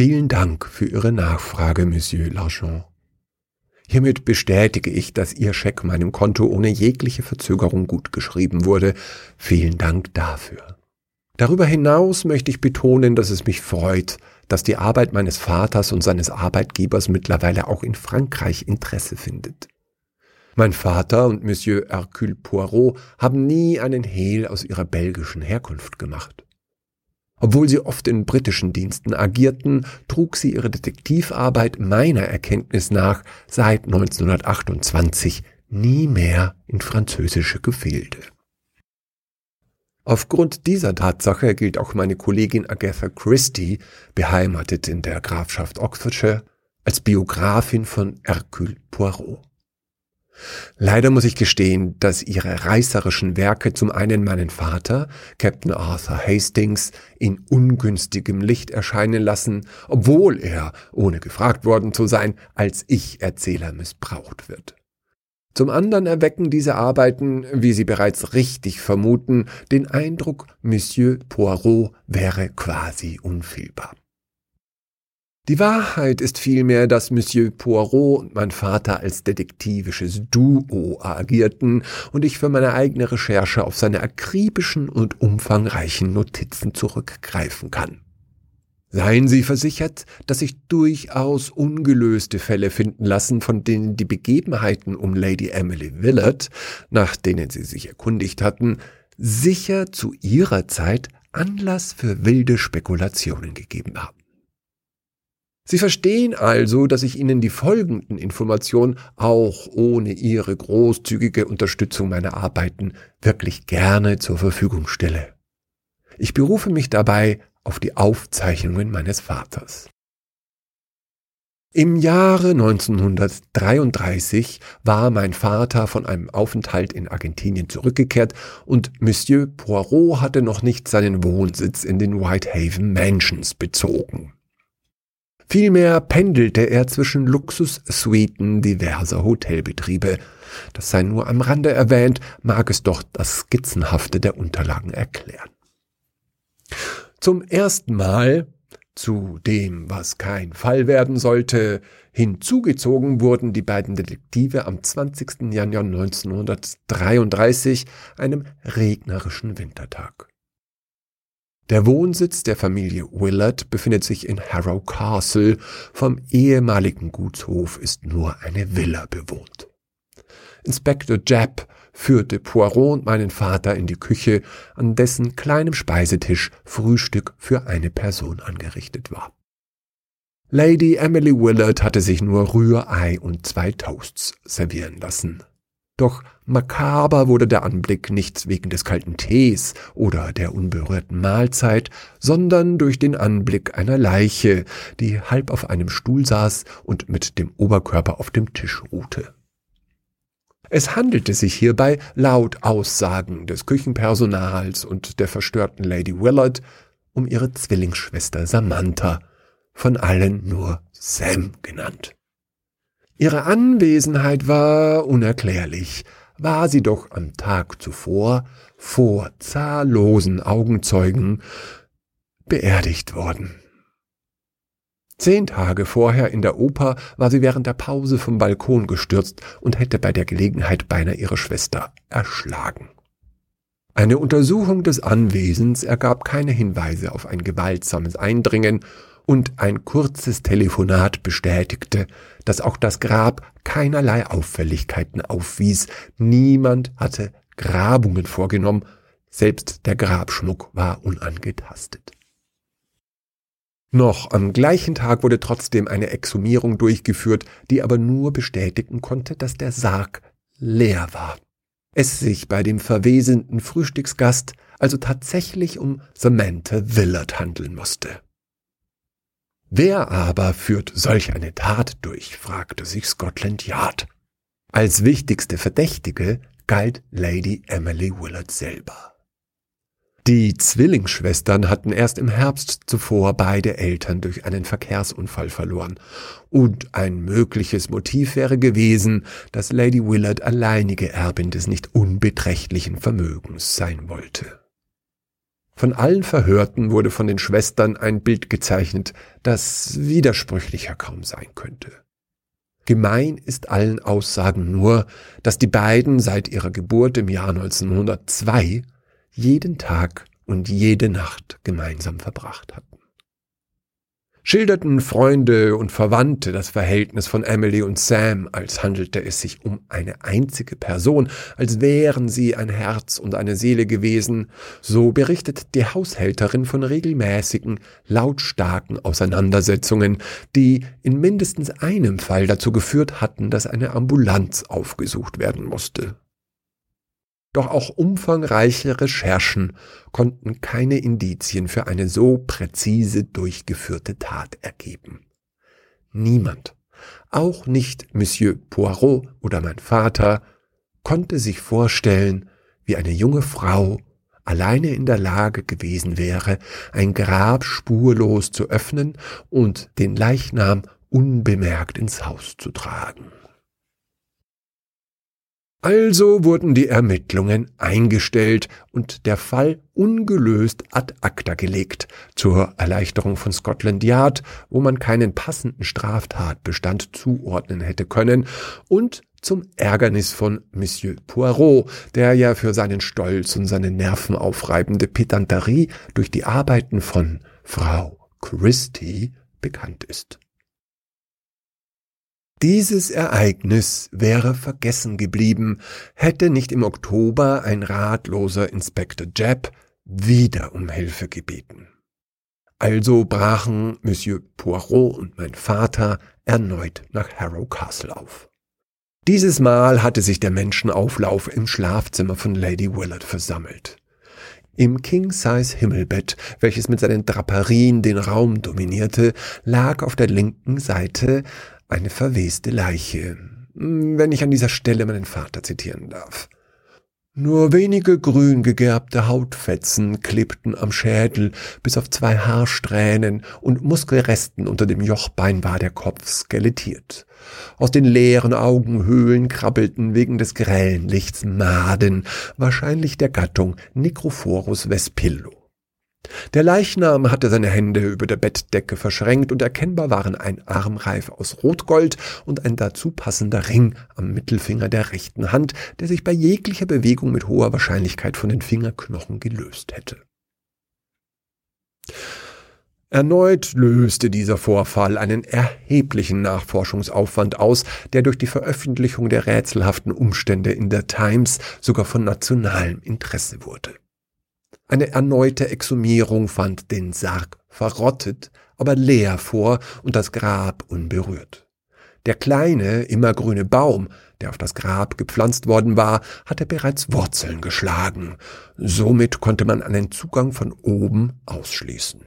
Vielen Dank für Ihre Nachfrage, Monsieur Largent. Hiermit bestätige ich, dass Ihr Scheck meinem Konto ohne jegliche Verzögerung gutgeschrieben wurde. Vielen Dank dafür. Darüber hinaus möchte ich betonen, dass es mich freut, dass die Arbeit meines Vaters und seines Arbeitgebers mittlerweile auch in Frankreich Interesse findet. Mein Vater und Monsieur Hercule Poirot haben nie einen Hehl aus ihrer belgischen Herkunft gemacht. Obwohl sie oft in britischen Diensten agierten, trug sie ihre Detektivarbeit meiner Erkenntnis nach seit 1928 nie mehr in französische Gefilde. Aufgrund dieser Tatsache gilt auch meine Kollegin Agatha Christie, beheimatet in der Grafschaft Oxfordshire, als Biografin von Hercule Poirot. Leider muss ich gestehen, dass ihre reißerischen Werke zum einen meinen Vater, Captain Arthur Hastings, in ungünstigem Licht erscheinen lassen, obwohl er, ohne gefragt worden zu sein, als Ich-Erzähler missbraucht wird. Zum anderen erwecken diese Arbeiten, wie Sie bereits richtig vermuten, den Eindruck, Monsieur Poirot wäre quasi unfehlbar. Die Wahrheit ist vielmehr, dass Monsieur Poirot und mein Vater als detektivisches Duo agierten und ich für meine eigene Recherche auf seine akribischen und umfangreichen Notizen zurückgreifen kann. Seien Sie versichert, dass sich durchaus ungelöste Fälle finden lassen, von denen die Begebenheiten um Lady Emily Willard, nach denen Sie sich erkundigt hatten, sicher zu ihrer Zeit Anlass für wilde Spekulationen gegeben haben. Sie verstehen also, dass ich Ihnen die folgenden Informationen auch ohne Ihre großzügige Unterstützung meiner Arbeiten wirklich gerne zur Verfügung stelle. Ich berufe mich dabei auf die Aufzeichnungen meines Vaters. Im Jahre 1933 war mein Vater von einem Aufenthalt in Argentinien zurückgekehrt und Monsieur Poirot hatte noch nicht seinen Wohnsitz in den Whitehaven Mansions bezogen. Vielmehr pendelte er zwischen Luxussuiten diverser Hotelbetriebe. Das sei nur am Rande erwähnt, mag es doch das Skizzenhafte der Unterlagen erklären. Zum ersten Mal, zu dem, was kein Fall werden sollte, hinzugezogen wurden die beiden Detektive am 20. Januar 1933, einem regnerischen Wintertag. Der Wohnsitz der Familie Willard befindet sich in Harrow Castle, vom ehemaligen Gutshof ist nur eine Villa bewohnt. Inspektor Japp führte Poirot und meinen Vater in die Küche, an dessen kleinem Speisetisch Frühstück für eine Person angerichtet war. Lady Emily Willard hatte sich nur Rührei und 2 Toasts servieren lassen. Doch makaber wurde der Anblick nicht wegen des kalten Tees oder der unberührten Mahlzeit, sondern durch den Anblick einer Leiche, die halb auf einem Stuhl saß und mit dem Oberkörper auf dem Tisch ruhte. Es handelte sich hierbei, laut Aussagen des Küchenpersonals und der verstörten Lady Willard, um ihre Zwillingsschwester Samantha, von allen nur Sam genannt. Ihre Anwesenheit war unerklärlich, war sie doch am Tag zuvor vor zahllosen Augenzeugen beerdigt worden. 10 Tage vorher in der Oper war sie während der Pause vom Balkon gestürzt und hätte bei der Gelegenheit beinahe ihre Schwester erschlagen. Eine Untersuchung des Anwesens ergab keine Hinweise auf ein gewaltsames Eindringen, und ein kurzes Telefonat bestätigte, dass auch das Grab keinerlei Auffälligkeiten aufwies. Niemand hatte Grabungen vorgenommen, selbst der Grabschmuck war unangetastet. Noch am gleichen Tag wurde trotzdem eine Exhumierung durchgeführt, die aber nur bestätigen konnte, dass der Sarg leer war. Es sich bei dem verwesenden Frühstücksgast also tatsächlich um Samantha Willard handeln musste. Wer aber führt solch eine Tat durch, fragte sich Scotland Yard. Als wichtigste Verdächtige galt Lady Emily Willard selber. Die Zwillingsschwestern hatten erst im Herbst zuvor beide Eltern durch einen Verkehrsunfall verloren und ein mögliches Motiv wäre gewesen, dass Lady Willard alleinige Erbin des nicht unbeträchtlichen Vermögens sein wollte. Von allen Verhörten wurde von den Schwestern ein Bild gezeichnet, das widersprüchlicher kaum sein könnte. Gemein ist allen Aussagen nur, dass die beiden seit ihrer Geburt im Jahr 1902 jeden Tag und jede Nacht gemeinsam verbracht hatten. Schilderten Freunde und Verwandte das Verhältnis von Emily und Sam, als handelte es sich um eine einzige Person, als wären sie ein Herz und eine Seele gewesen, so berichtet die Haushälterin von regelmäßigen, lautstarken Auseinandersetzungen, die in mindestens einem Fall dazu geführt hatten, dass eine Ambulanz aufgesucht werden musste. Doch auch umfangreiche Recherchen konnten keine Indizien für eine so präzise durchgeführte Tat ergeben. Niemand, auch nicht Monsieur Poirot oder mein Vater, konnte sich vorstellen, wie eine junge Frau alleine in der Lage gewesen wäre, ein Grab spurlos zu öffnen und den Leichnam unbemerkt ins Haus zu tragen. Also wurden die Ermittlungen eingestellt und der Fall ungelöst ad acta gelegt, zur Erleichterung von Scotland Yard, wo man keinen passenden Straftatbestand zuordnen hätte können, und zum Ärgernis von Monsieur Poirot, der ja für seinen Stolz und seine nervenaufreibende Pedanterie durch die Arbeiten von Frau Christie bekannt ist. Dieses Ereignis wäre vergessen geblieben, hätte nicht im Oktober ein ratloser Inspektor Japp wieder um Hilfe gebeten. Also brachen Monsieur Poirot und mein Vater erneut nach Harrow Castle auf. Dieses Mal hatte sich der Menschenauflauf im Schlafzimmer von Lady Willard versammelt. Im King-Size-Himmelbett, welches mit seinen Draperien den Raum dominierte, lag auf der linken Seite eine verweste Leiche, wenn ich an dieser Stelle meinen Vater zitieren darf. Nur wenige grün gegerbte Hautfetzen klebten am Schädel, bis auf 2 Haarsträhnen und Muskelresten unter dem Jochbein war der Kopf skelettiert. Aus den leeren Augenhöhlen krabbelten wegen des grellen Lichts Maden, wahrscheinlich der Gattung Nicrophorus vespillo. Der Leichnam hatte seine Hände über der Bettdecke verschränkt und erkennbar waren ein Armreif aus Rotgold und ein dazu passender Ring am Mittelfinger der rechten Hand, der sich bei jeglicher Bewegung mit hoher Wahrscheinlichkeit von den Fingerknochen gelöst hätte. Erneut löste dieser Vorfall einen erheblichen Nachforschungsaufwand aus, der durch die Veröffentlichung der rätselhaften Umstände in der Times sogar von nationalem Interesse wurde. Eine erneute Exhumierung fand den Sarg verrottet, aber leer vor und das Grab unberührt. Der kleine, immergrüne Baum, der auf das Grab gepflanzt worden war, hatte bereits Wurzeln geschlagen. Somit konnte man einen Zugang von oben ausschließen.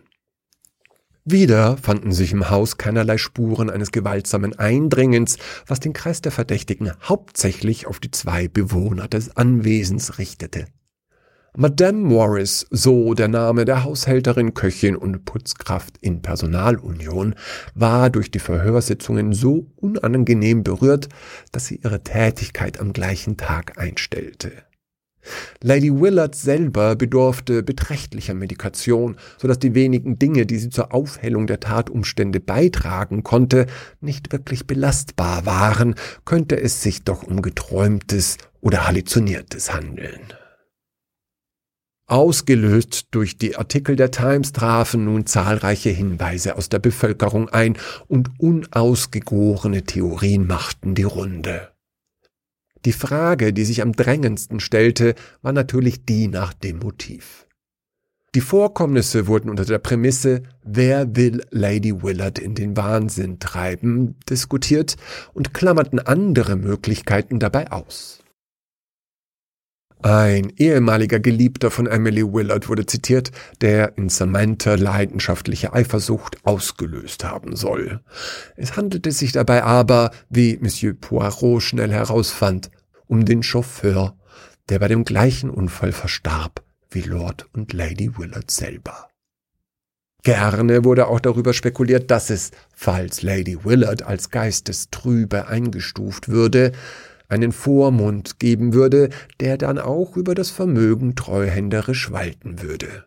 Wieder fanden sich im Haus keinerlei Spuren eines gewaltsamen Eindringens, was den Kreis der Verdächtigen hauptsächlich auf die 2 Bewohner des Anwesens richtete. Madame Morris, so der Name der Haushälterin, Köchin und Putzkraft in Personalunion, war durch die Verhörsitzungen so unangenehm berührt, dass sie ihre Tätigkeit am gleichen Tag einstellte. Lady Willard selber bedurfte beträchtlicher Medikation, sodass die wenigen Dinge, die sie zur Aufhellung der Tatumstände beitragen konnte, nicht wirklich belastbar waren, könnte es sich doch um Geträumtes oder Halluziniertes handeln. Ausgelöst durch die Artikel der Times trafen nun zahlreiche Hinweise aus der Bevölkerung ein und unausgegorene Theorien machten die Runde. Die Frage, die sich am drängendsten stellte, war natürlich die nach dem Motiv. Die Vorkommnisse wurden unter der Prämisse »Wer will Lady Willard in den Wahnsinn treiben?« diskutiert und klammerten andere Möglichkeiten dabei aus. Ein ehemaliger Geliebter von Emily Willard wurde zitiert, der in Samantha leidenschaftliche Eifersucht ausgelöst haben soll. Es handelte sich dabei aber, wie Monsieur Poirot schnell herausfand, um den Chauffeur, der bei dem gleichen Unfall verstarb wie Lord und Lady Willard selber. Gerne wurde auch darüber spekuliert, dass es, falls Lady Willard als geistestrübe eingestuft würde, einen Vormund geben würde, der dann auch über das Vermögen treuhänderisch walten würde.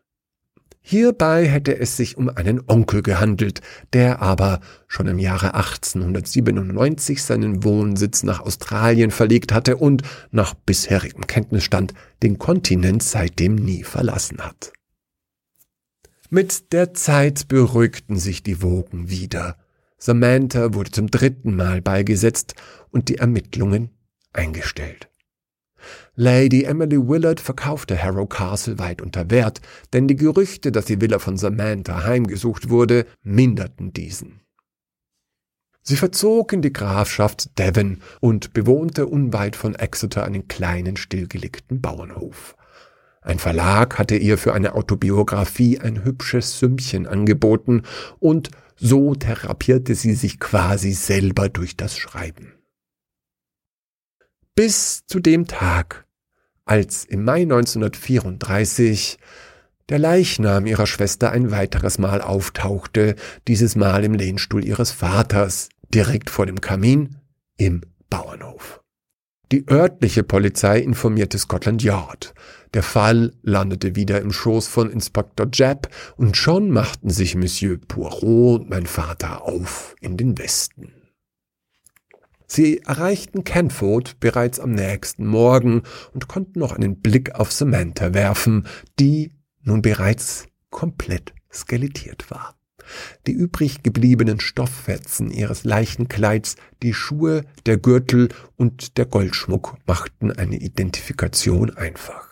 Hierbei hätte es sich um einen Onkel gehandelt, der aber schon im Jahre 1897 seinen Wohnsitz nach Australien verlegt hatte und nach bisherigem Kenntnisstand den Kontinent seitdem nie verlassen hat. Mit der Zeit beruhigten sich die Wogen wieder. Samantha wurde zum 3. Mal beigesetzt und die Ermittlungen eingestellt. Lady Emily Willard verkaufte Harrow Castle weit unter Wert, denn die Gerüchte, dass die Villa von Samantha heimgesucht wurde, minderten diesen. Sie verzog in die Grafschaft Devon und bewohnte unweit von Exeter einen kleinen, stillgelegten Bauernhof. Ein Verlag hatte ihr für eine Autobiografie ein hübsches Sümmchen angeboten und so therapierte sie sich quasi selber durch das Schreiben. Bis zu dem Tag, als im Mai 1934 der Leichnam ihrer Schwester ein weiteres Mal auftauchte, dieses Mal im Lehnstuhl ihres Vaters, direkt vor dem Kamin im Bauernhof. Die örtliche Polizei informierte Scotland Yard. Der Fall landete wieder im Schoß von Inspektor Japp und schon machten sich Monsieur Poirot und mein Vater auf in den Westen. Sie erreichten Kenford bereits am nächsten Morgen und konnten noch einen Blick auf Samantha werfen, die nun bereits komplett skelettiert war. Die übrig gebliebenen Stofffetzen ihres Leichenkleids, die Schuhe, der Gürtel und der Goldschmuck machten eine Identifikation einfach.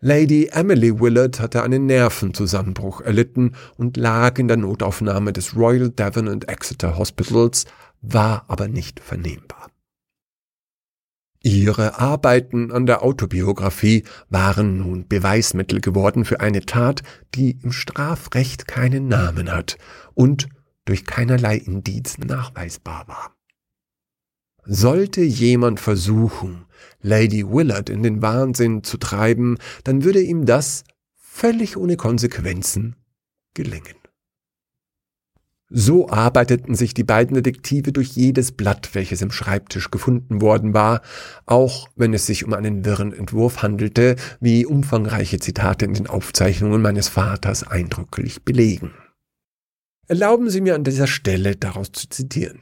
Lady Emily Willard hatte einen Nervenzusammenbruch erlitten und lag in der Notaufnahme des Royal Devon and Exeter Hospitals, war aber nicht vernehmbar. Ihre Arbeiten an der Autobiografie waren nun Beweismittel geworden für eine Tat, die im Strafrecht keinen Namen hat und durch keinerlei Indiz nachweisbar war. Sollte jemand versuchen, Lady Willard in den Wahnsinn zu treiben, dann würde ihm das völlig ohne Konsequenzen gelingen. So arbeiteten sich die beiden Detektive durch jedes Blatt, welches im Schreibtisch gefunden worden war, auch wenn es sich um einen wirren Entwurf handelte, wie umfangreiche Zitate in den Aufzeichnungen meines Vaters eindrücklich belegen. Erlauben Sie mir an dieser Stelle daraus zu zitieren.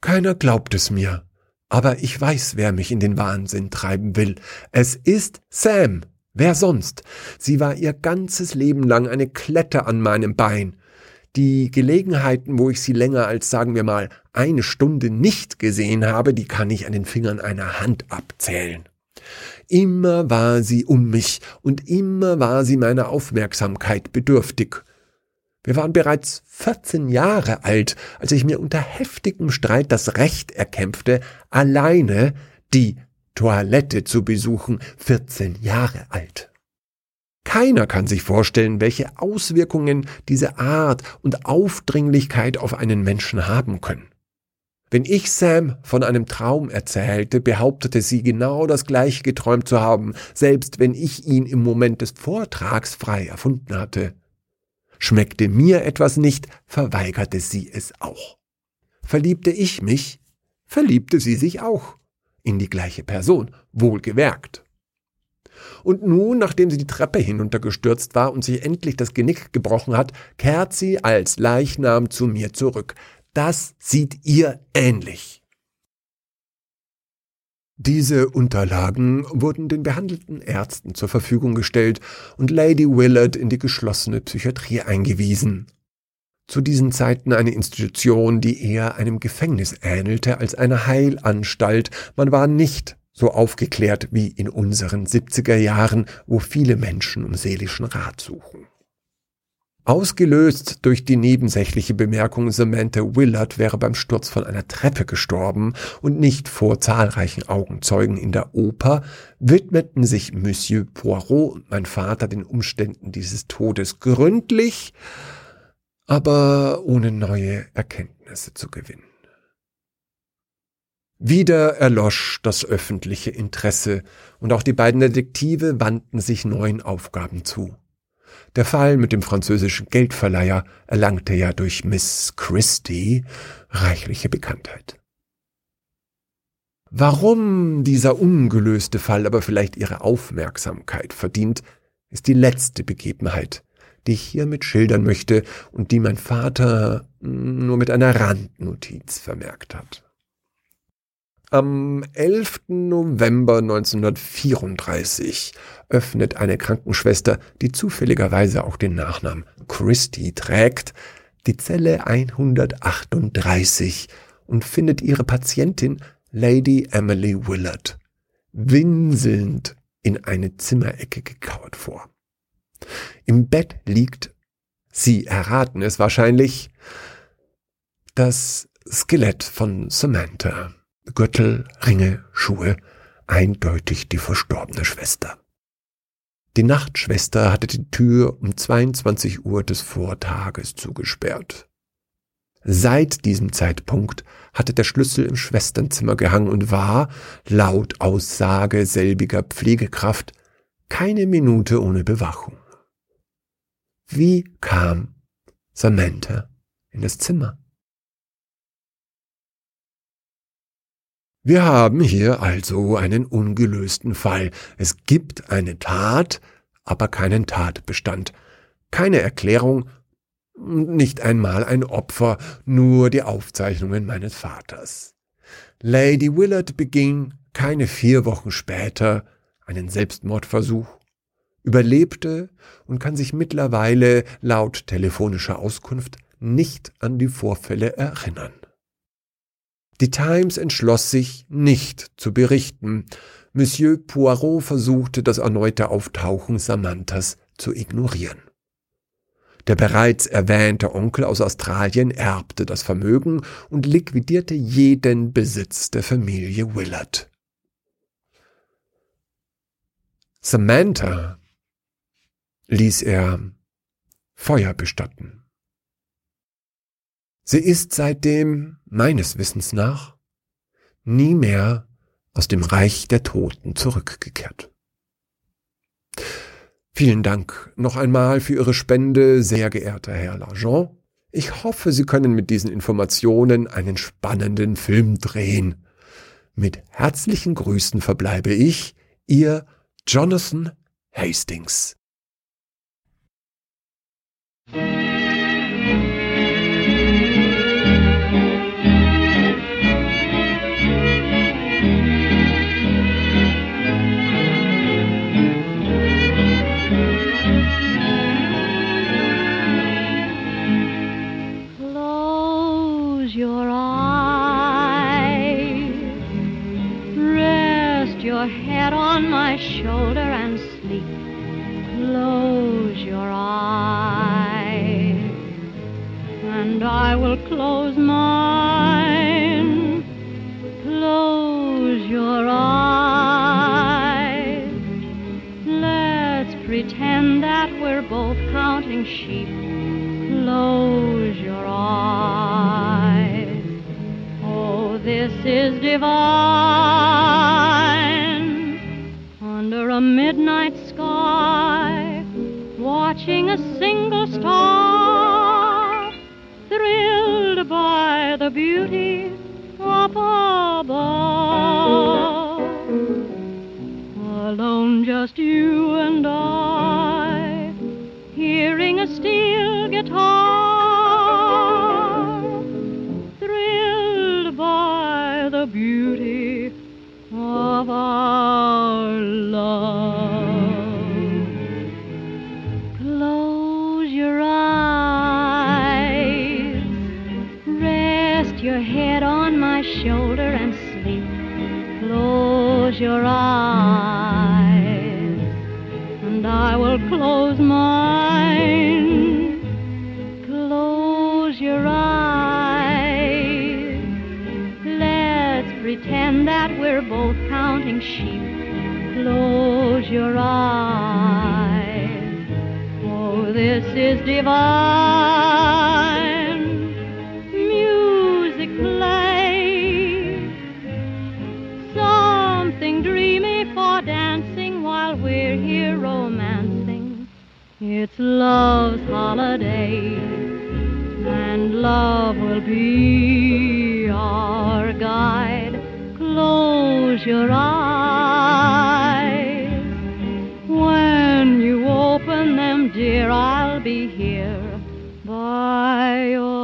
»Keiner glaubt es mir, aber ich weiß, wer mich in den Wahnsinn treiben will. Es ist Sam. Wer sonst? Sie war ihr ganzes Leben lang eine Klette an meinem Bein. Die Gelegenheiten, wo ich sie länger als, sagen wir mal, eine Stunde nicht gesehen habe, die kann ich an den Fingern einer Hand abzählen. Immer war sie um mich und immer war sie meiner Aufmerksamkeit bedürftig.« Wir waren bereits 14 Jahre alt, als ich mir unter heftigem Streit das Recht erkämpfte, alleine die Toilette zu besuchen. 14 Jahre alt. Keiner kann sich vorstellen, welche Auswirkungen diese Art und Aufdringlichkeit auf einen Menschen haben können. Wenn ich Sam von einem Traum erzählte, behauptete sie, genau das Gleiche geträumt zu haben, selbst wenn ich ihn im Moment des Vortrags frei erfunden hatte. Schmeckte mir etwas nicht, verweigerte sie es auch. Verliebte ich mich, verliebte sie sich auch. In die gleiche Person, wohlgemerkt. Und nun, nachdem sie die Treppe hinuntergestürzt war und sich endlich das Genick gebrochen hat, kehrt sie als Leichnam zu mir zurück. Das sieht ihr ähnlich. Diese Unterlagen wurden den behandelnden Ärzten zur Verfügung gestellt und Lady Willard in die geschlossene Psychiatrie eingewiesen. Zu diesen Zeiten eine Institution, die eher einem Gefängnis ähnelte als einer Heilanstalt. Man war nicht so aufgeklärt wie in unseren 70er Jahren, wo viele Menschen um seelischen Rat suchen. Ausgelöst durch die nebensächliche Bemerkung, Samantha Willard wäre beim Sturz von einer Treppe gestorben und nicht vor zahlreichen Augenzeugen in der Oper, widmeten sich Monsieur Poirot und mein Vater den Umständen dieses Todes gründlich, aber ohne neue Erkenntnisse zu gewinnen. Wieder erlosch das öffentliche Interesse und auch die beiden Detektive wandten sich neuen Aufgaben zu. Der Fall mit dem französischen Geldverleiher erlangte ja durch Miss Christie reichliche Bekanntheit. Warum dieser ungelöste Fall aber vielleicht ihre Aufmerksamkeit verdient, ist die letzte Begebenheit, die ich hiermit schildern möchte und die mein Vater nur mit einer Randnotiz vermerkt hat. Am 11. November 1934 öffnet eine Krankenschwester, die zufälligerweise auch den Nachnamen Christie trägt, die Zelle 138 und findet ihre Patientin Lady Emily Willard winselnd in eine Zimmerecke gekauert vor. Im Bett liegt, Sie erraten es wahrscheinlich, das Skelett von Samantha. Gürtel, Ringe, Schuhe, eindeutig die verstorbene Schwester. Die Nachtschwester hatte die Tür um 22 Uhr des Vortages zugesperrt. Seit diesem Zeitpunkt hatte der Schlüssel im Schwesternzimmer gehangen und war, laut Aussage selbiger Pflegekraft, keine Minute ohne Bewachung. Wie kam Samantha in das Zimmer? Wir haben hier also einen ungelösten Fall. Es gibt eine Tat, aber keinen Tatbestand. Keine Erklärung, nicht einmal ein Opfer, nur die Aufzeichnungen meines Vaters. Lady Willard beging keine 4 Wochen später einen Selbstmordversuch, überlebte und kann sich mittlerweile laut telefonischer Auskunft nicht an die Vorfälle erinnern. Die Times entschloss sich, nicht zu berichten. Monsieur Poirot versuchte, das erneute Auftauchen Samanthas zu ignorieren. Der bereits erwähnte Onkel aus Australien erbte das Vermögen und liquidierte jeden Besitz der Familie Willard. Samantha ließ er Feuer bestatten. Sie ist seitdem, meines Wissens nach, nie mehr aus dem Reich der Toten zurückgekehrt. Vielen Dank noch einmal für Ihre Spende, sehr geehrter Herr L'Argent. Ich hoffe, Sie können mit diesen Informationen einen spannenden Film drehen. Mit herzlichen Grüßen verbleibe ich, Ihr Jonathan Hastings. Shoulder and sleep. Close your eyes, and I will close mine. Close your eyes. Let's pretend that we're both counting sheep. Close your eyes. Oh, this is divine. Under a midnight sky, watching a single star, thrilled by the beauty up above. Alone, just you and I, hearing a steel guitar, thrilled by the beauty of our love. Close your eyes, rest your head on my shoulder and sleep. Close your eyes, and I will close mine. Close your eyes, let's pretend that we're both counting sheep. Close your eyes. Oh, this is divine. Music plays, something dreamy for dancing while we're here romancing. It's love's holiday, and love will be our guide. Close your eyes when you open them, dear, I'll be here by your